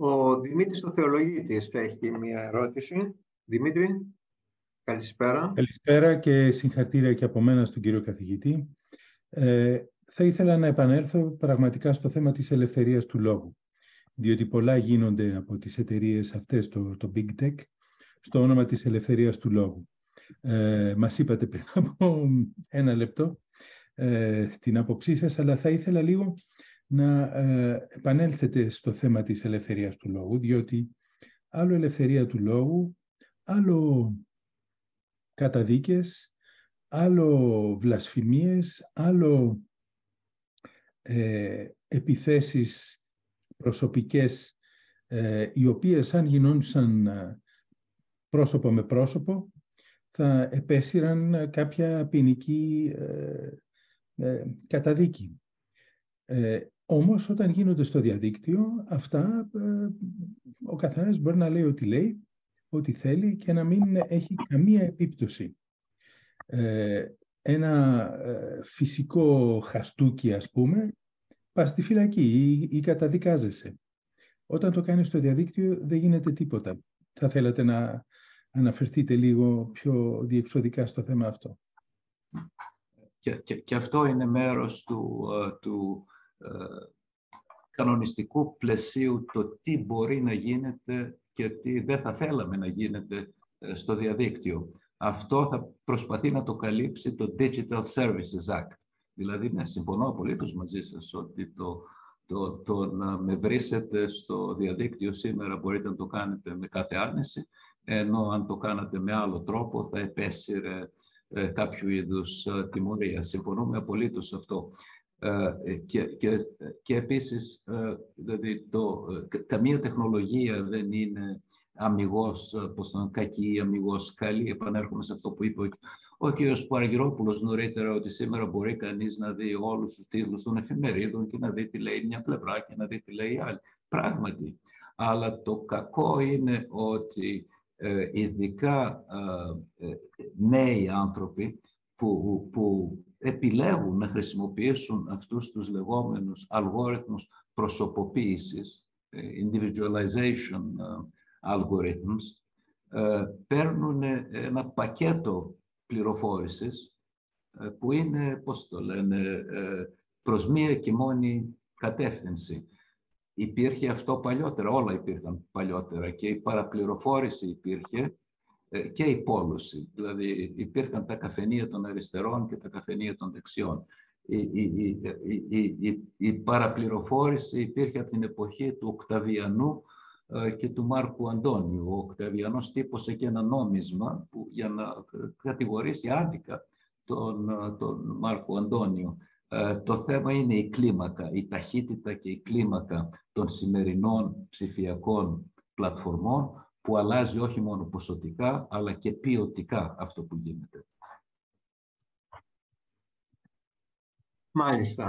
Ο Δημήτρης ο Θεολογίτης έχει μία ερώτηση. Δημήτρη, καλησπέρα. Καλησπέρα και συγχαρητήρια και από μένα στον κύριο καθηγητή. Θα ήθελα να επανέλθω πραγματικά στο θέμα της ελευθερίας του λόγου, διότι πολλά γίνονται από τις εταιρείες αυτές, το Big Tech, στο όνομα της ελευθερίας του λόγου. Μας είπατε πριν από ένα λεπτό την άποψή σας, αλλά θα ήθελα λίγο να επανέλθετε στο θέμα της ελευθερίας του λόγου, διότι άλλο ελευθερία του λόγου, άλλο καταδίκες, άλλο βλασφημίες, άλλο επιθέσεις προσωπικές, οι οποίες αν γινόντουσαν πρόσωπο με πρόσωπο, θα επέσυραν κάποια ποινική καταδίκη. Όμως όταν γίνονται στο διαδίκτυο, αυτά ο καθένας μπορεί να λέει ό,τι λέει, ό,τι θέλει και να μην έχει καμία επίπτωση. Ένα φυσικό χαστούκι, ας πούμε, πας στη φυλακή ή καταδικάζεσαι. Όταν το κάνεις στο διαδίκτυο δεν γίνεται τίποτα. Θα θέλατε να αναφερθείτε λίγο πιο διεξοδικά στο θέμα αυτό. Και αυτό είναι μέρος του κανονιστικού πλαισίου, το τι μπορεί να γίνεται και τι δεν θα θέλαμε να γίνεται στο διαδίκτυο. Αυτό θα προσπαθεί να το καλύψει το Digital Services Act. Δηλαδή, ναι, συμφωνώ απολύτως μαζί σας ότι το να με βρίσετε στο διαδίκτυο σήμερα μπορείτε να το κάνετε με κάθε άρνηση, ενώ αν το κάνατε με άλλο τρόπο θα επέσυρε κάποιου είδους τιμωρία. Συμφωνούμε απολύτως σε αυτό. Και επίσης, δηλαδή, καμία τεχνολογία δεν είναι αμιγώς κακή ή αμιγώς καλή. Επανέρχομαι σε αυτό που είπε ο κ. Αργυρόπουλος νωρίτερα, ότι σήμερα μπορεί κανείς να δει όλους τους τίτλους των εφημερίδων και να δει τι λέει μια πλευρά και να δει τι λέει η άλλη. Πράγματι. Αλλά το κακό είναι ότι ειδικά νέοι άνθρωποι που επιλέγουν να χρησιμοποιήσουν αυτούς τους λεγόμενους αλγόριθμους προσωποποίησης, individualization algorithms, παίρνουν ένα πακέτο πληροφόρησης που είναι, πώς το λένε, προς μία και μόνη κατεύθυνση. Υπήρχε αυτό παλιότερα, όλα υπήρχαν παλιότερα, και η παραπληροφόρηση υπήρχε και η πόλωση. Δηλαδή υπήρχαν τα καφενεία των αριστερών και τα καφενεία των δεξιών. Η παραπληροφόρηση υπήρχε από την εποχή του Οκταβιανού και του Μάρκου Αντώνιου. Ο Οκταβιανός τύπωσε και ένα νόμισμα για να κατηγορήσει άδικα τον Μάρκο Αντώνιο. Το θέμα είναι η κλίμακα, η ταχύτητα και η κλίμακα των σημερινών ψηφιακών πλατφορμών, που αλλάζει όχι μόνο ποσοτικά, αλλά και ποιοτικά αυτό που γίνεται. Μάλιστα.